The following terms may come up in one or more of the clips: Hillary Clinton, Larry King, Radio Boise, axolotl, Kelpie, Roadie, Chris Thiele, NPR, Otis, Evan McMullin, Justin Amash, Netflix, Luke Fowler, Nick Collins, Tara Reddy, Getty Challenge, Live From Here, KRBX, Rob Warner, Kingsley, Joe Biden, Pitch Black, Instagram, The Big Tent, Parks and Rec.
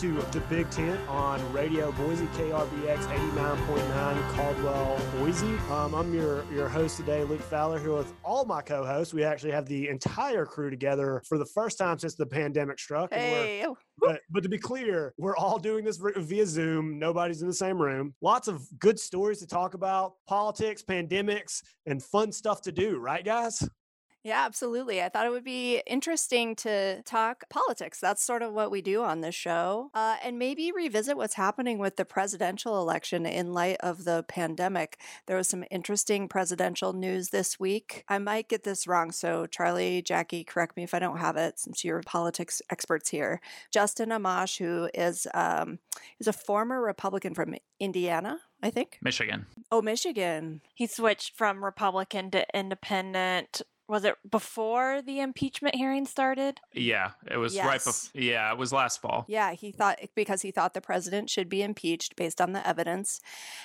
to The Big Tent on Radio Boise, KRBX 89.9, Caldwell, Boise. I'm your host today, Luke Fowler, here with all my co-hosts. We actually have the entire crew together for the first time since the pandemic struck. Hey. But to be clear, we're all doing this via Zoom. Nobody's in the same room. Lots of good stories to talk about, politics, pandemics, and fun stuff to do, right, guys? Yeah, absolutely. I thought it would be interesting to talk politics. That's sort of what we do on this show. And maybe revisit what's happening with the presidential election in light of the pandemic. There was some interesting presidential news this week. I might get this wrong, so Charlie, Jackie, correct me if I don't have it, since you're politics experts here. Justin Amash, who is a former Republican from Indiana, I think. Michigan. Oh, Michigan. He switched from Republican to independent. Was it before the impeachment hearing started? Yeah, it was right before. Yeah, it was last fall. Yeah, he thought the president should be impeached based on the evidence.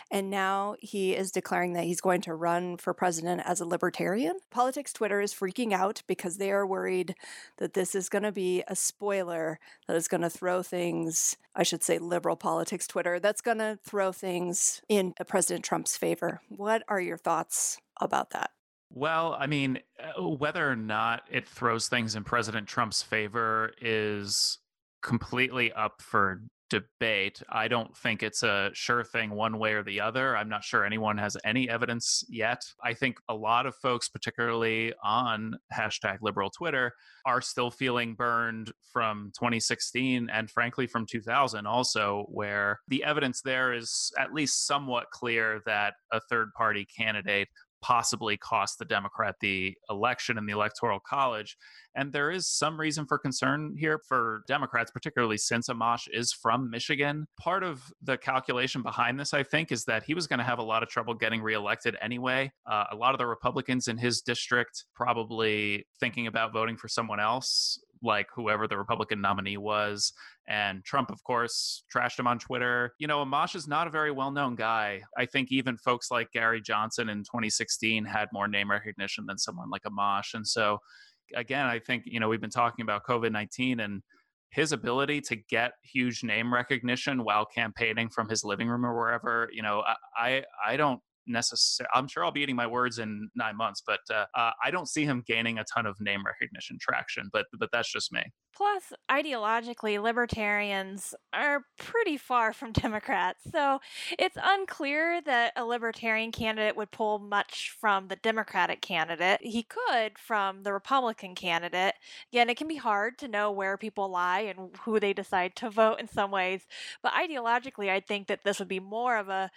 And now he is declaring that he's going to run for president as a libertarian. Politics Twitter is freaking out because they are worried that this is going to be a spoiler that is going to throw things, I should say liberal politics Twitter, that's going to throw things in President Trump's favor. What are your thoughts about that? Well, I mean, whether or not it throws things in President Trump's favor is completely up for debate. I don't think it's a sure thing one way or the other. I'm not sure anyone has any evidence yet. I think a lot of folks, particularly on hashtag liberal Twitter, are still feeling burned from 2016 and frankly from 2000 also, where the evidence there is at least somewhat clear that a third party candidate possibly cost the Democrat the election in the Electoral College. And there is some reason for concern here for Democrats, particularly since Amash is from Michigan. Part of the calculation behind this, I think, is that he was going to have a lot of trouble getting reelected anyway. A lot of the Republicans in his district probably thinking about voting for someone else, like whoever the Republican nominee was. And Trump, of course, trashed him on Twitter. You know, Amash is not a very well-known guy. I think even folks like Gary Johnson in 2016 had more name recognition than someone like Amash. And so, again, I think, you know, we've been talking about COVID-19 and his ability to get huge name recognition while campaigning from his living room or wherever. You know, I don't necessarily, I'm sure I'll be eating my words in 9 months, but I don't see him gaining a ton of name recognition traction, but that's just me. Plus, ideologically, libertarians are pretty far from Democrats, so it's unclear that a libertarian candidate would pull much from the Democratic candidate. He could from the Republican candidate. Again, it can be hard to know where people lie and who they decide to vote in some ways, but ideologically, I think that this would be more of a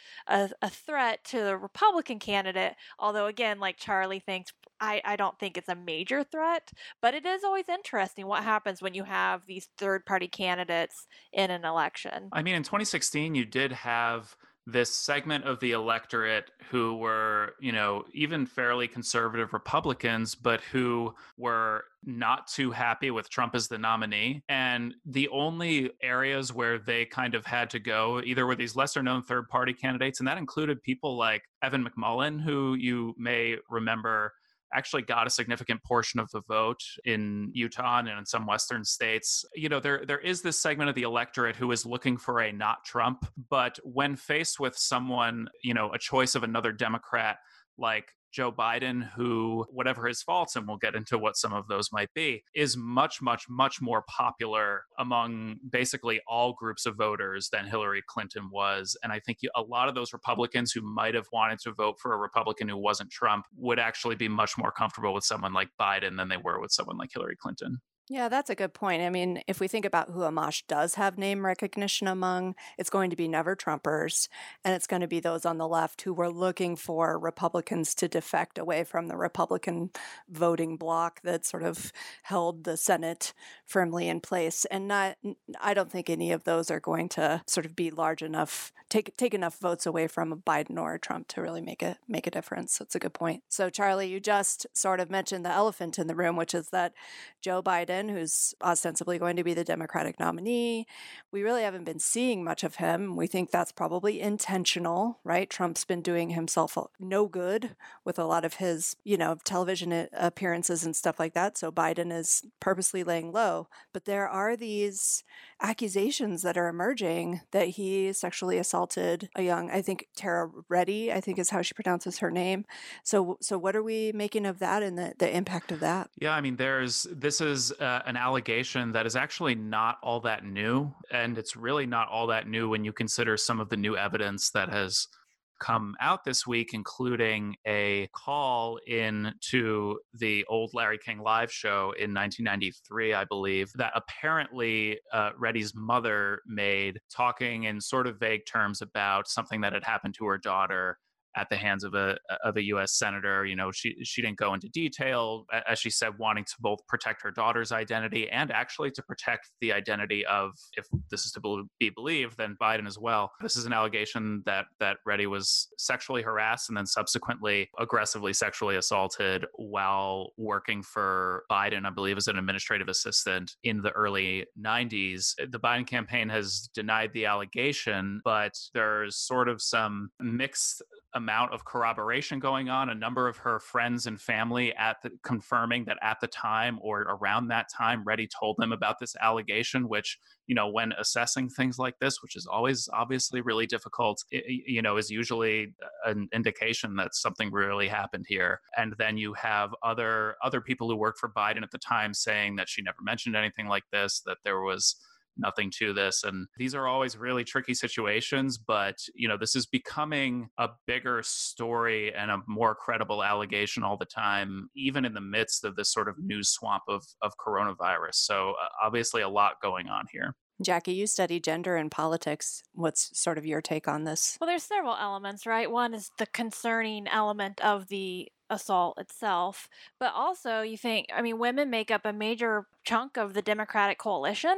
threat to the Republican candidate, although again, like Charlie thinks, I don't think it's a major threat, but it is always interesting what happens when you have these third-party candidates in an election. I mean, in 2016, you did have this segment of the electorate who were, you know, even fairly conservative Republicans, but who were not too happy with Trump as the nominee. And the only areas where they kind of had to go either were these lesser known third party candidates. And that included people like Evan McMullin, who you may remember actually got a significant portion of the vote in Utah and in some Western states. You know, there is this segment of the electorate who is looking for a not Trump, but when faced with someone, you know, a choice of another Democrat like Joe Biden, who, whatever his faults, and we'll get into what some of those might be, is much, much, much more popular among basically all groups of voters than Hillary Clinton was. And I think a lot of those Republicans who might have wanted to vote for a Republican who wasn't Trump would actually be much more comfortable with someone like Biden than they were with someone like Hillary Clinton. Yeah, that's a good point. I mean, if we think about who Amash does have name recognition among, it's going to be never Trumpers, and it's going to be those on the left who were looking for Republicans to defect away from the Republican voting bloc that sort of held the Senate firmly in place. And I don't think any of those are going to sort of be large enough, take enough votes away from a Biden or a Trump to really make a difference. That's a good point. So Charlie, you just sort of mentioned the elephant in the room, which is that Joe Biden Biden, who's ostensibly going to be the Democratic nominee. We really haven't been seeing much of him. We think that's probably intentional, right? Trump's been doing himself no good with a lot of his, you know, television appearances and stuff like that. So Biden is purposely laying low. But there are these accusations that are emerging that he sexually assaulted a young, I think Tara Reddy, I think is how she pronounces her name. So what are we making of that and the impact of that? Yeah, I mean, this is an allegation that is actually not all that new. And it's really not all that new when you consider some of the new evidence that has come out this week, including a call in to the old Larry King live show in 1993, I believe, that apparently Reddy's mother made, talking in sort of vague terms about something that had happened to her daughter at the hands of a U.S. senator. You know, she didn't go into detail, as she said, wanting to both protect her daughter's identity and actually to protect the identity of, if this is to be believed, then Biden as well. This is an allegation that Reddy was sexually harassed and then subsequently aggressively sexually assaulted while working for Biden, I believe, as an administrative assistant in the early 90s. The Biden campaign has denied the allegation, but there's sort of some mixed amount of corroboration going on. A number of her friends and family confirming that at the time or around that time, Reddy told them about this allegation, which, you know, when assessing things like this, which is always obviously really difficult, it, you know, is usually an indication that something really happened here. And then you have other people who worked for Biden at the time saying that she never mentioned anything like this, that there was nothing to this. And these are always really tricky situations, but, you know, this is becoming a bigger story and a more credible allegation all the time, even in the midst of this sort of news swamp of coronavirus. So obviously a lot going on here. Jackie, you study gender and politics. What's sort of your take on this? Well, there's several elements, right? One is the concerning element of the assault itself, but also you think, I mean, women make up a major chunk of the Democratic coalition,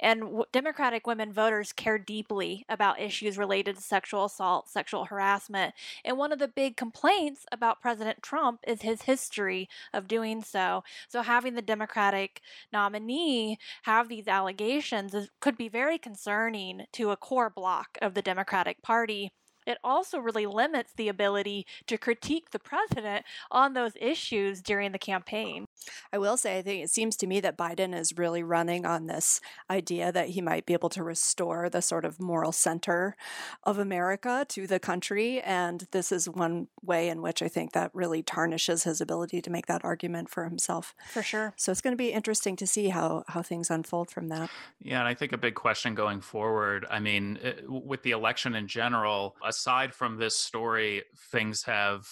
and Democratic women voters care deeply about issues related to sexual assault, sexual harassment, and one of the big complaints about President Trump is his history of doing so. So having the Democratic nominee have these allegations could be very concerning to a core block of the Democratic Party. It also really limits the ability to critique the president on those issues during the campaign. I will say, I think it seems to me that Biden is really running on this idea that he might be able to restore the sort of moral center of America to the country. And this is one way in which I think that really tarnishes his ability to make that argument for himself. For sure. So it's going to be interesting to see how things unfold from that. Yeah, and I think a big question going forward, I mean, with the election in general, aside from this story, things have,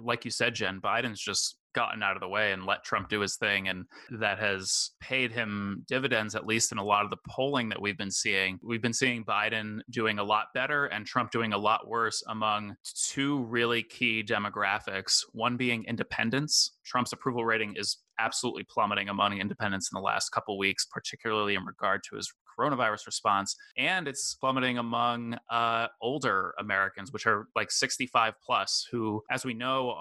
like you said, Jen, Biden's just gotten out of the way and let Trump do his thing. And that has paid him dividends, at least in a lot of the polling that we've been seeing. We've been seeing Biden doing a lot better and Trump doing a lot worse among two really key demographics, one being independents. Trump's approval rating is absolutely plummeting among independents in the last couple of weeks, particularly in regard to his coronavirus response. And it's plummeting among older Americans, which are like 65 plus, who, as we know,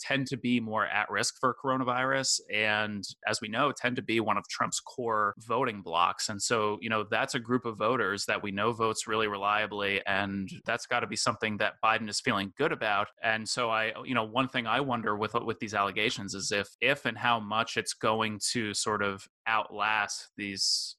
tend to be more at risk for coronavirus. And as we know, tend to be one of Trump's core voting blocks. And so, you know, that's a group of voters that we know votes really reliably. And that's got to be something that Biden is feeling good about. And so one thing I wonder with these allegations is if and how much it's going to sort of outlast this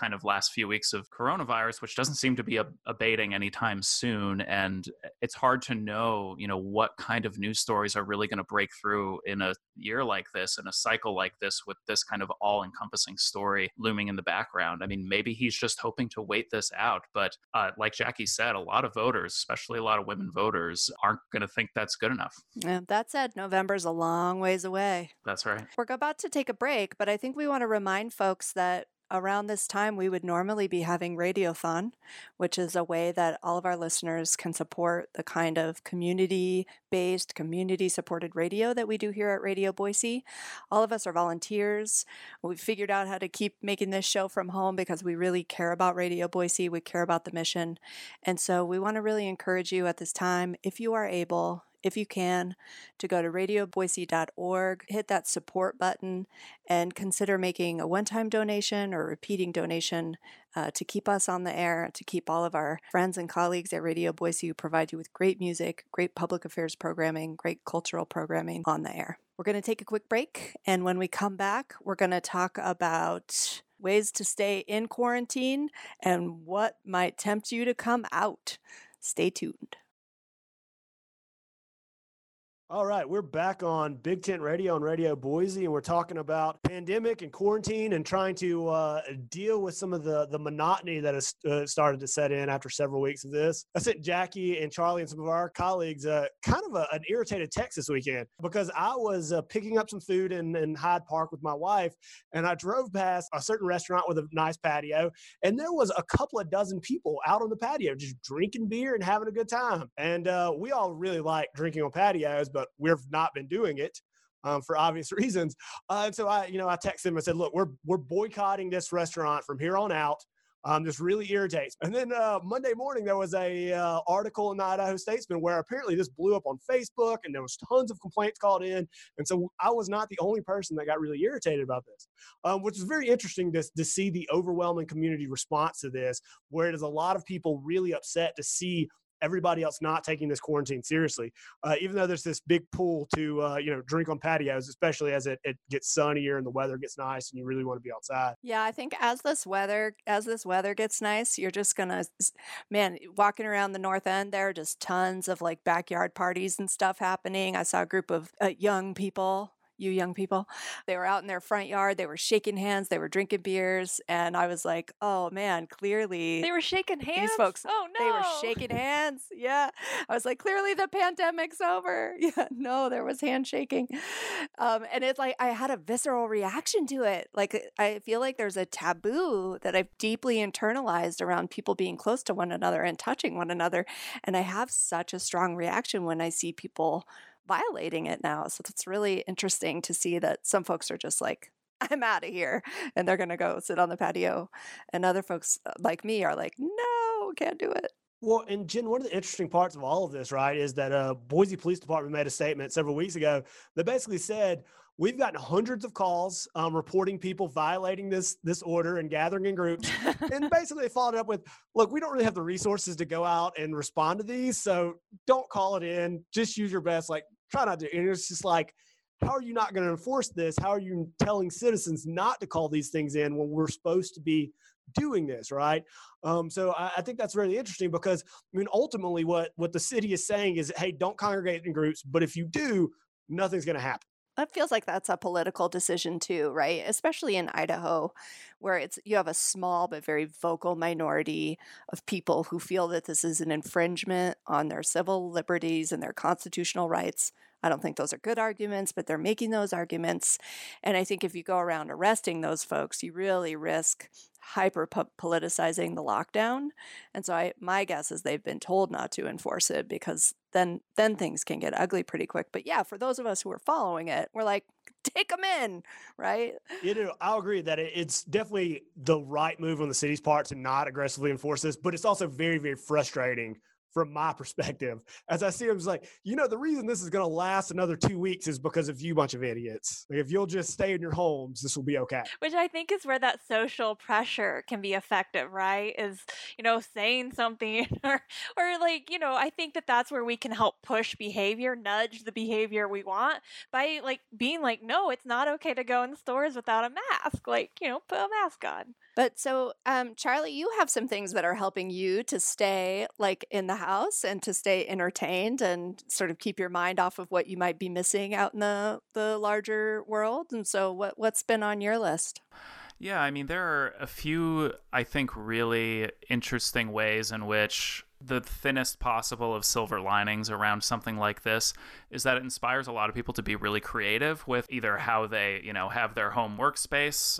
kind of last few weeks of coronavirus, which doesn't seem to be abating anytime soon. And it's hard to know, you know, what kind of news stories are really going to break through in a year like this, in a cycle like this, with this kind of all-encompassing story looming in the background. I mean, maybe he's just hoping to wait this out. But like Jackie said, a lot of voters, especially a lot of women voters, aren't going to think that's good enough. Yeah, that said, November's a long ways away. That's right. We're about to take a break, but I think we want to remind folks that around this time, we would normally be having Radiothon, which is a way that all of our listeners can support the kind of community-based, community-supported radio that we do here at Radio Boise. All of us are volunteers. We've figured out how to keep making this show from home because we really care about Radio Boise. We care about the mission. And so we want to really encourage you at this time, if you are able, if you can, to go to radioboise.org, hit that support button, and consider making a one-time donation or repeating donation to keep us on the air, to keep all of our friends and colleagues at Radio Boise, who provide you with great music, great public affairs programming, great cultural programming, on the air. We're going to take a quick break, and when we come back, we're going to talk about ways to stay in quarantine and what might tempt you to come out. Stay tuned. All right, we're back on Big Tent Radio and Radio Boise, and we're talking about pandemic and quarantine and trying to deal with some of the monotony that has started to set in after several weeks of this. I sent Jackie and Charlie and some of our colleagues kind of an irritated text this weekend, because I was picking up some food in Hyde Park with my wife, and I drove past a certain restaurant with a nice patio, and there was a couple of dozen people out on the patio just drinking beer and having a good time. And we all really like drinking on patios, but we've not been doing it for obvious reasons. And so I texted him and said, look, we're boycotting this restaurant from here on out. Just really irritates. And then Monday morning, there was a article in the Idaho Statesman where apparently this blew up on Facebook, and there was tons of complaints called in. And so I was not the only person that got really irritated about this, which is very interesting to see the overwhelming community response to this, where it is a lot of people really upset to see everybody else not taking this quarantine seriously, even though there's this big pull to drink on patios, especially as it gets sunnier and the weather gets nice and you really want to be outside. Yeah, I think as this weather gets nice, you're just gonna, walking around the north end, there are just tons of like backyard parties and stuff happening. I saw a group of young people. They were out in their front yard. They were shaking hands. They were drinking beers. And I was like, oh, man, clearly. They were shaking hands? These folks. Oh, no. They were shaking hands. Yeah. I was like, clearly the pandemic's over. Yeah. No, there was handshaking. And it's like I had a visceral reaction to it. Like, I feel like there's a taboo that I've deeply internalized around people being close to one another and touching one another. And I have such a strong reaction when I see people violating it now. So it's really interesting to see that some folks are just like, I'm out of here, and they're going to go sit on the patio. And other folks like me are like, no, can't do it. Well, and Jen, one of the interesting parts of all of this, right, is that Boise Police Department made a statement several weeks ago that basically said, we've gotten hundreds of calls reporting people violating this order and gathering in groups. And basically they followed up with, look, we don't really have the resources to go out and respond to these, so don't call it in. Just use your best. Like, try not to. And it's just like, how are you not going to enforce this? How are you telling citizens not to call these things in when we're supposed to be doing this, right? So I think that's really interesting, because I mean, ultimately what the city is saying is, hey, don't congregate in groups, but if you do, nothing's going to happen. That feels like that's a political decision too, right? Especially in Idaho, where you have a small but very vocal minority of people who feel that this is an infringement on their civil liberties and their constitutional rights. I don't think those are good arguments, but they're making those arguments. And I think if you go around arresting those folks, you really risk hyper-politicizing the lockdown. And so my guess is they've been told not to enforce it, because then things can get ugly pretty quick. But yeah, for those of us who are following it, we're like, take them in, right? I'll agree that it's definitely the right move on the city's part to not aggressively enforce this, but it's also very, very frustrating from my perspective, as I see him, like, the reason this is going to last another 2 weeks is because of you bunch of idiots. Like, if you'll just stay in your homes, this will be okay. Which I think is where that social pressure can be effective, right? Is, saying something or like, I think that's where we can help push behavior, nudge the behavior we want by like being like, no, it's not okay to go in the stores without a mask. Like, put a mask on. But so, Charlie, you have some things that are helping you to stay like in the house and to stay entertained and sort of keep your mind off of what you might be missing out in the larger world. And so what's been on your list? Yeah, I mean, there are a few, I think, really interesting ways in which the thinnest possible of silver linings around something like this is that it inspires a lot of people to be really creative with either how they, have their home workspace.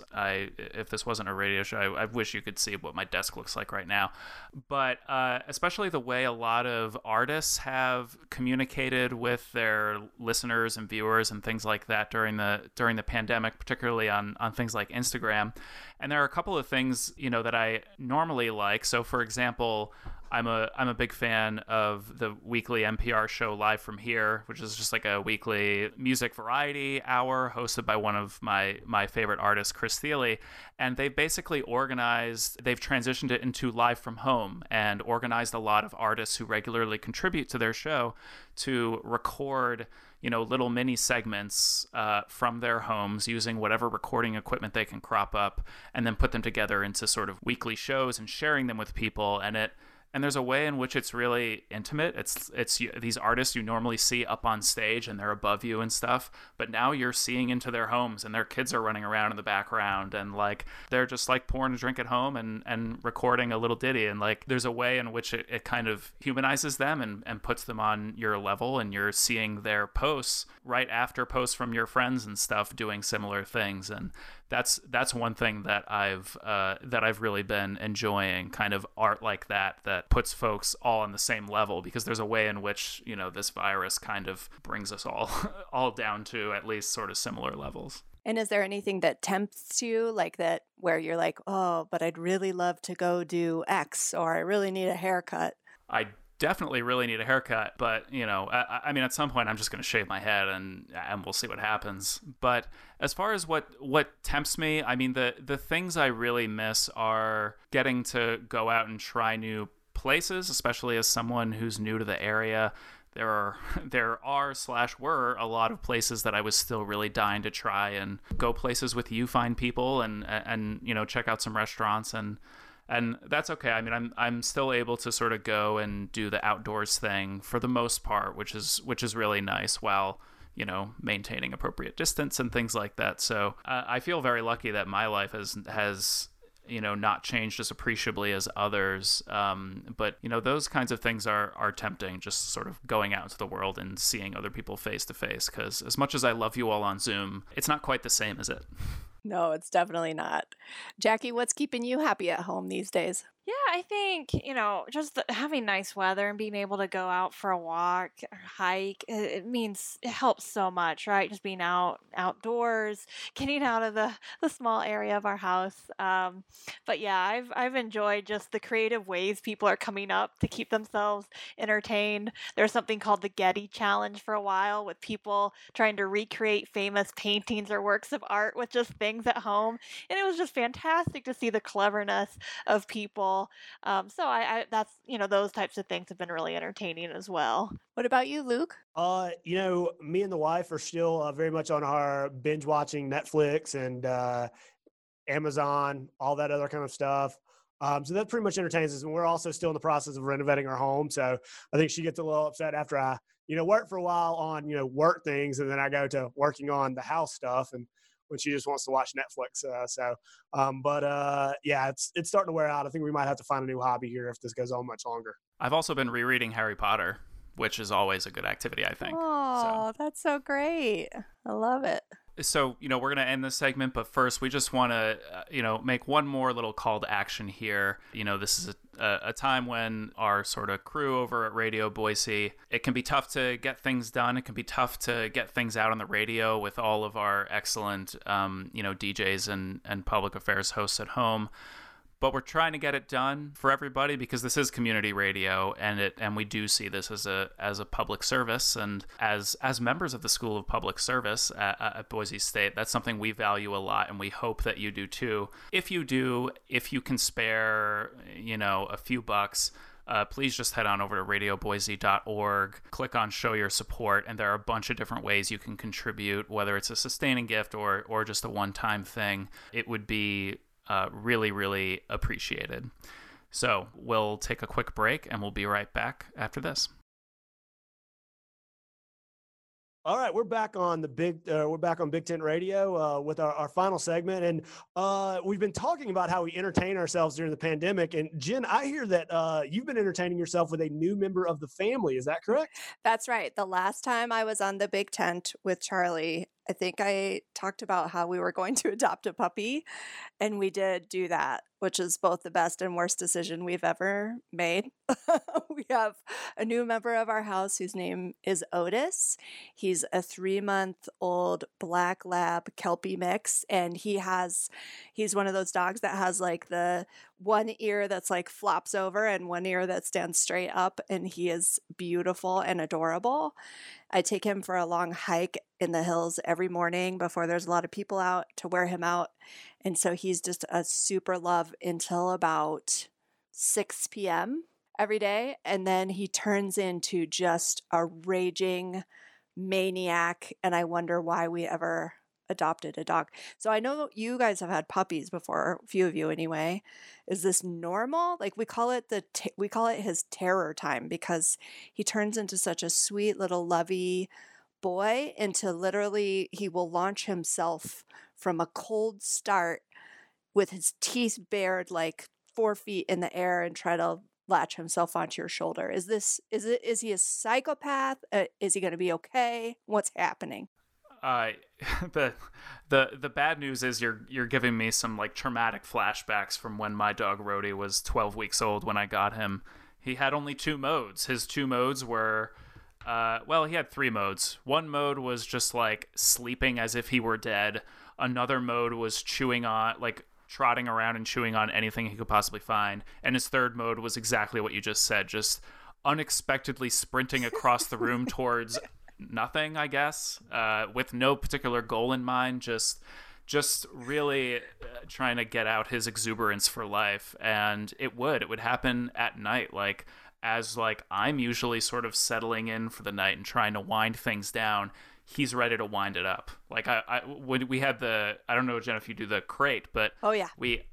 If this wasn't a radio show, I wish you could see what my desk looks like right now. But especially the way a lot of artists have communicated with their listeners and viewers and things like that during the pandemic, particularly on things like Instagram. And there are a couple of things, that I normally like. So, for example, I'm a big fan of the weekly NPR show Live From Here, which is just like a weekly music variety hour hosted by one of my favorite artists, Chris Thiele. And they've basically organized, they've transitioned it into Live From Home and organized a lot of artists who regularly contribute to their show to record, you know, little mini segments from their homes using whatever recording equipment they can crop up, and then put them together into sort of weekly shows and sharing them with people. And there's a way in which it's really intimate. It's these artists you normally see up on stage and they're above you and stuff, but now you're seeing into their homes and their kids are running around in the background, and like they're just like pouring a drink at home and recording a little ditty, and like there's a way in which it kind of humanizes them and puts them on your level, and you're seeing their posts right after posts from your friends and stuff doing similar things. And that's one thing that I've really been enjoying, kind of art like that puts folks all on the same level, because there's a way in which, you know, this virus kind of brings us all down to at least sort of similar levels. And is there anything that tempts you like that, where you're like, oh, but I'd really love to go do X, or I really need a haircut? I definitely really need a haircut, but, you know, I mean, at some point I'm just going to shave my head and we'll see what happens. But as far as what tempts me, I mean, the things I really miss are getting to go out and try new places, especially as someone who's new to the area. There were a lot of places that I was still really dying to try and go places with you find people and you know, check out some restaurants, and that's okay. I mean, I'm still able to sort of go and do the outdoors thing for the most part, which is really nice, while, you know, maintaining appropriate distance and things like that. So I feel very lucky that my life has you know, not changed as appreciably as others. But, you know, those kinds of things are tempting, just sort of going out into the world and seeing other people face to face, because as much as I love you all on Zoom, it's not quite the same, is it? No, it's definitely not. Jackie, what's keeping you happy at home these days? Yeah, I think, you know, just having nice weather and being able to go out for a walk or hike, it helps so much, right? Just being outdoors, getting out of the small area of our house. But yeah, I've enjoyed just the creative ways people are coming up to keep themselves entertained. There's something called the Getty Challenge for a while, with people trying to recreate famous paintings or works of art with just things at home. And it was just fantastic to see the cleverness of people. So that's, you know, those types of things have been really entertaining as well. What about you, Luke? You know, me and the wife are still very much on our binge watching Netflix and Amazon, all that other kind of stuff. So that pretty much entertains us. And we're also still in the process of renovating our home. So I think she gets a little upset after I, you know, work for a while on, you know, work things. And then I go to working on the house stuff, and when she just wants to watch Netflix. Yeah, it's starting to wear out. I think we might have to find a new hobby here if this goes on much longer. I've also been rereading Harry Potter, which is always a good activity, I think. Oh, That's so great. I love it. So, you know, we're going to end this segment, but first we just want to, you know, make one more little call to action here. You know, this is a time when our sort of crew over at Radio Boise, it can be tough to get things done. It can be tough to get things out on the radio with all of our excellent, you know, DJs and public affairs hosts at home. But we're trying to get it done for everybody, because this is community radio, and we do see this as a public service, and as members of the School of Public Service at Boise State, that's something we value a lot, and we hope that you do too. If you do, if you can spare, you know, a few bucks, please just head on over to radioboise.org, click on Show Your Support, and there are a bunch of different ways you can contribute, whether it's a sustaining gift or just a one-time thing. It would be really, really appreciated. So we'll take a quick break and we'll be right back after this. All right, we're back on Big Tent Radio with our final segment, and we've been talking about how we entertain ourselves during the pandemic. And Jen, I hear that you've been entertaining yourself with a new member of the family. Is that correct? That's right. The last time I was on the Big Tent with Charlie, I think I talked about how we were going to adopt a puppy, and we did do that. which is both the best and worst decision we've ever made. We have a new member of our house whose name is Otis. He's a 3-month-old black lab Kelpie mix, and he's one of those dogs that has like the one ear that's like flops over and one ear that stands straight up, and he is beautiful and adorable. I take him for a long hike in the hills every morning before there's a lot of people out to wear him out. And so he's just a super love until about 6 p.m. every day. And then he turns into just a raging maniac. And I wonder why we ever adopted a dog. So I know you guys have had puppies before, a few of you anyway. Is this normal? Like we call it his terror time, because he turns into such a sweet little lovey boy into literally he will launch himself from a cold start with his teeth bared like 4 feet in the air and try to latch himself onto your shoulder. Is he a psychopath? Is he going to be okay? What's happening? The bad news is you're giving me some like traumatic flashbacks from when my dog Roadie was 12 weeks old. When I got him, he had only two modes. His two modes were, he had three modes. One mode was just like sleeping as if he were dead. Another mode was chewing on, like trotting around and chewing on anything he could possibly find. And his third mode was exactly what you just said, just unexpectedly sprinting across the room towards nothing, I guess, with no particular goal in mind, just really trying to get out his exuberance for life. And it would happen at night, like as like I'm usually sort of settling in for the night and trying to wind things down. He's ready to wind it up. Like when we had I don't know, Jen, if you do the crate, but oh yeah,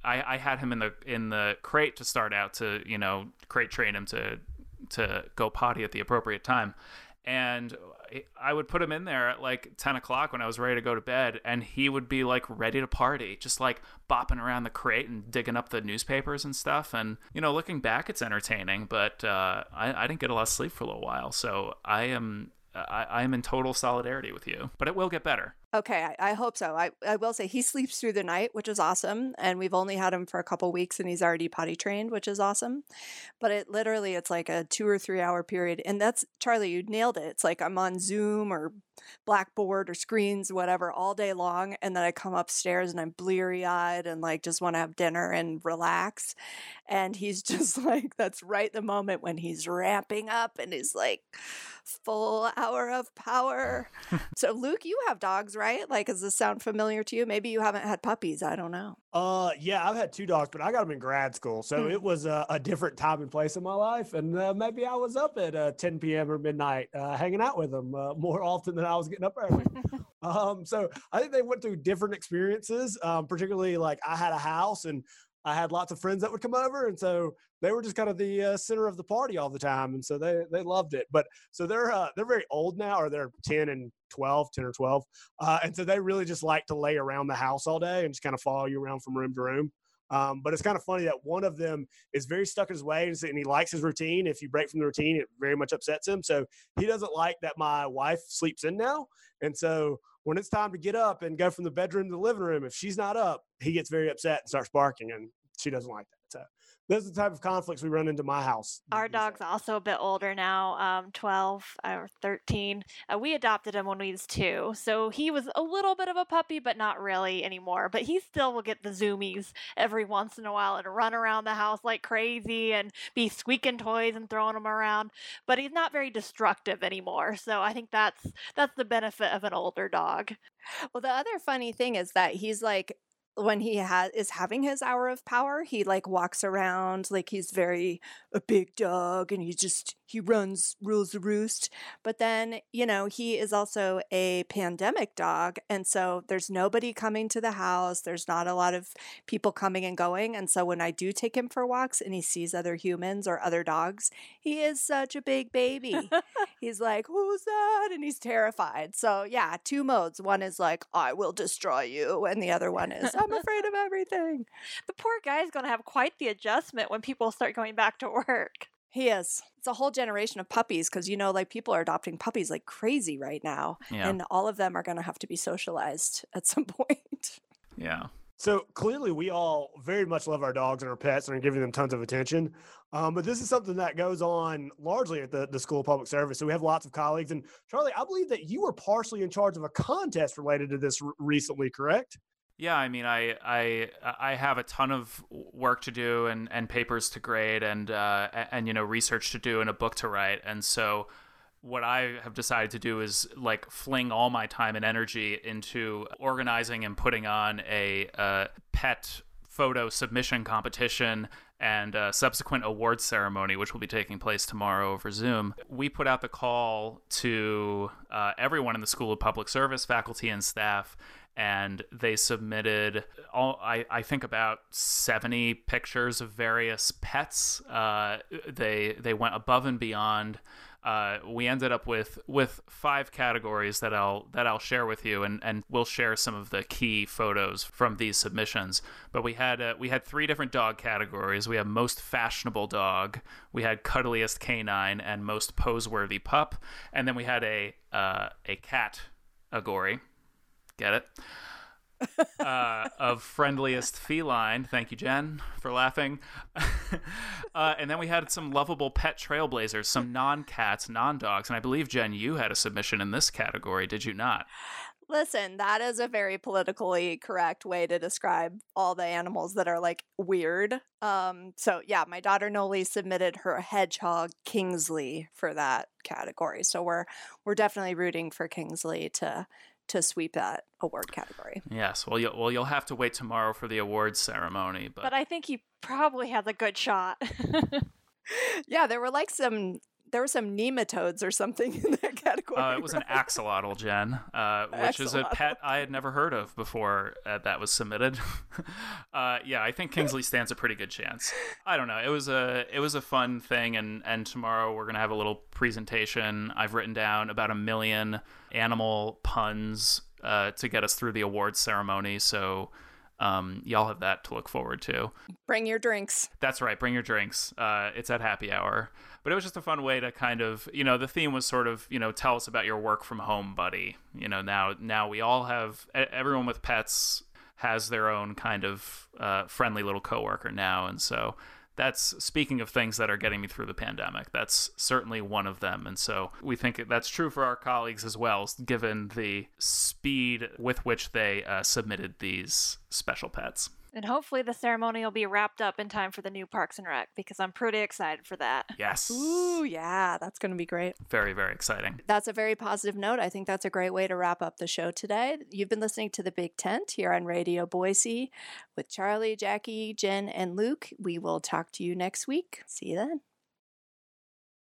I had him in the crate to start out to, you know, crate train him to go potty at the appropriate time. And I would put him in there at like 10 o'clock when I was ready to go to bed, and he would be like ready to party, just like bopping around the crate and digging up the newspapers and stuff. And, you know, looking back, it's entertaining, but I didn't get a lot of sleep for a little while. So I am in total solidarity with you, but it will get better. Okay, I hope so. I will say he sleeps through the night, which is awesome. And we've only had him for a couple weeks and he's already potty trained, which is awesome. But it's like a 2 or 3 hour period. And that's, Charlie, you nailed it. It's like I'm on Zoom or Blackboard or screens, whatever, all day long. And then I come upstairs and I'm bleary eyed and like just want to have dinner and relax. And he's just like, that's right the moment when he's ramping up and he's like, full hour of power. So Luke, you have dogs, right? Like, does this sound familiar to you? Maybe you haven't had puppies. I don't know. Yeah, I've had two dogs, but I got them in grad school. So It was a different time and place in my life. And maybe I was up at 10 p.m. or midnight hanging out with them more often than I was getting up early. So I think they went through different experiences, particularly like I had a house and I had lots of friends that would come over. And so they were just kind of the center of the party all the time. And so they loved it. But so they're very old now, or they're 10 or 12. And so they really just like to lay around the house all day and just kind of follow you around from room to room. But it's kind of funny that one of them is very stuck in his ways and he likes his routine. If you break from the routine, it very much upsets him. So he doesn't like that my wife sleeps in now. And so when it's time to get up and go from the bedroom to the living room, if she's not up, he gets very upset and starts barking, and she doesn't like that. So those are the type of conflicts we run into my house. Our dog's also a bit older now, 12 or 13. We adopted him when he was 2. So he was a little bit of a puppy, but not really anymore. But he still will get the zoomies every once in a while and run around the house like crazy and be squeaking toys and throwing them around. But he's not very destructive anymore. So I think that's the benefit of an older dog. Well, the other funny thing is that he's like, when he is having his hour of power, he like walks around like he's very a big dog and he rules the roost. But then, you know, he is also a pandemic dog. And so there's nobody coming to the house. There's not a lot of people coming and going. And so when I do take him for walks and he sees other humans or other dogs, he is such a big baby. He's like, who's that? And he's terrified. So yeah, two modes. One is like, I will destroy you. And the other one is, I'm afraid of everything. The poor guy is going to have quite the adjustment when people start going back to work. He is. It's a whole generation of puppies because, you know, like people are adopting puppies like crazy right now. Yeah. And all of them are going to have to be socialized at some point. Yeah. So clearly we all very much love our dogs and our pets and are giving them tons of attention. But this is something that goes on largely at the School of Public Service. So we have lots of colleagues. And Charlie, I believe that you were partially in charge of a contest related to this recently, correct? Yeah, I mean, I have a ton of work to do and papers to grade and you know, research to do and a book to write. And so what I have decided to do is like fling all my time and energy into organizing and putting on a pet photo submission competition and a subsequent awards ceremony, which will be taking place tomorrow over Zoom. We put out the call to everyone in the School of Public Service, faculty and staff, and they submitted I think about 70 pictures of various pets. They went above and beyond. We ended up with 5 categories that I'll share with you, and we'll share some of the key photos from these submissions. But we had 3 different dog categories. We had most fashionable dog, we had cuddliest canine, and most pose-worthy pup. And then we had a cat category. Get it? Of friendliest feline. Thank you, Jen, for laughing. And then we had some lovable pet trailblazers, some non-cats, non-dogs. And I believe, Jen, you had a submission in this category, did you not? Listen, that is a very politically correct way to describe all the animals that are, like, weird. So, yeah, my daughter Noli submitted her hedgehog, Kingsley, for that category. So we're definitely rooting for Kingsley to sweep that award category. Yes, well you'll have to wait tomorrow for the awards ceremony, but I think he probably has a good shot. Yeah, there were some nematodes or something in that category. It was right? An axolotl, Jen, which is a pet I had never heard of before that was submitted. Yeah, I think Kingsley stands a pretty good chance. I don't know. It was a fun thing, and tomorrow we're gonna have a little presentation. I've written down about 1 million animal puns to get us through the awards ceremony. So. Y'all have that to look forward to. Bring your drinks. That's right. Bring your drinks. It's at happy hour, but it was just a fun way to kind of, you know, the theme was sort of, you know, tell us about your work from home, buddy. You know, now we all have, everyone with pets has their own kind of friendly little coworker now. And so that's, speaking of things that are getting me through the pandemic, that's certainly one of them. And so we think that's true for our colleagues as well, given the speed with which they submitted these special pets. And hopefully the ceremony will be wrapped up in time for the new Parks and Rec, because I'm pretty excited for that. Yes. Ooh, yeah, that's going to be great. Very, very exciting. That's a very positive note. I think that's a great way to wrap up the show today. You've been listening to The Big Tent here on Radio Boise with Charlie, Jackie, Jen, and Luke. We will talk to you next week. See you then.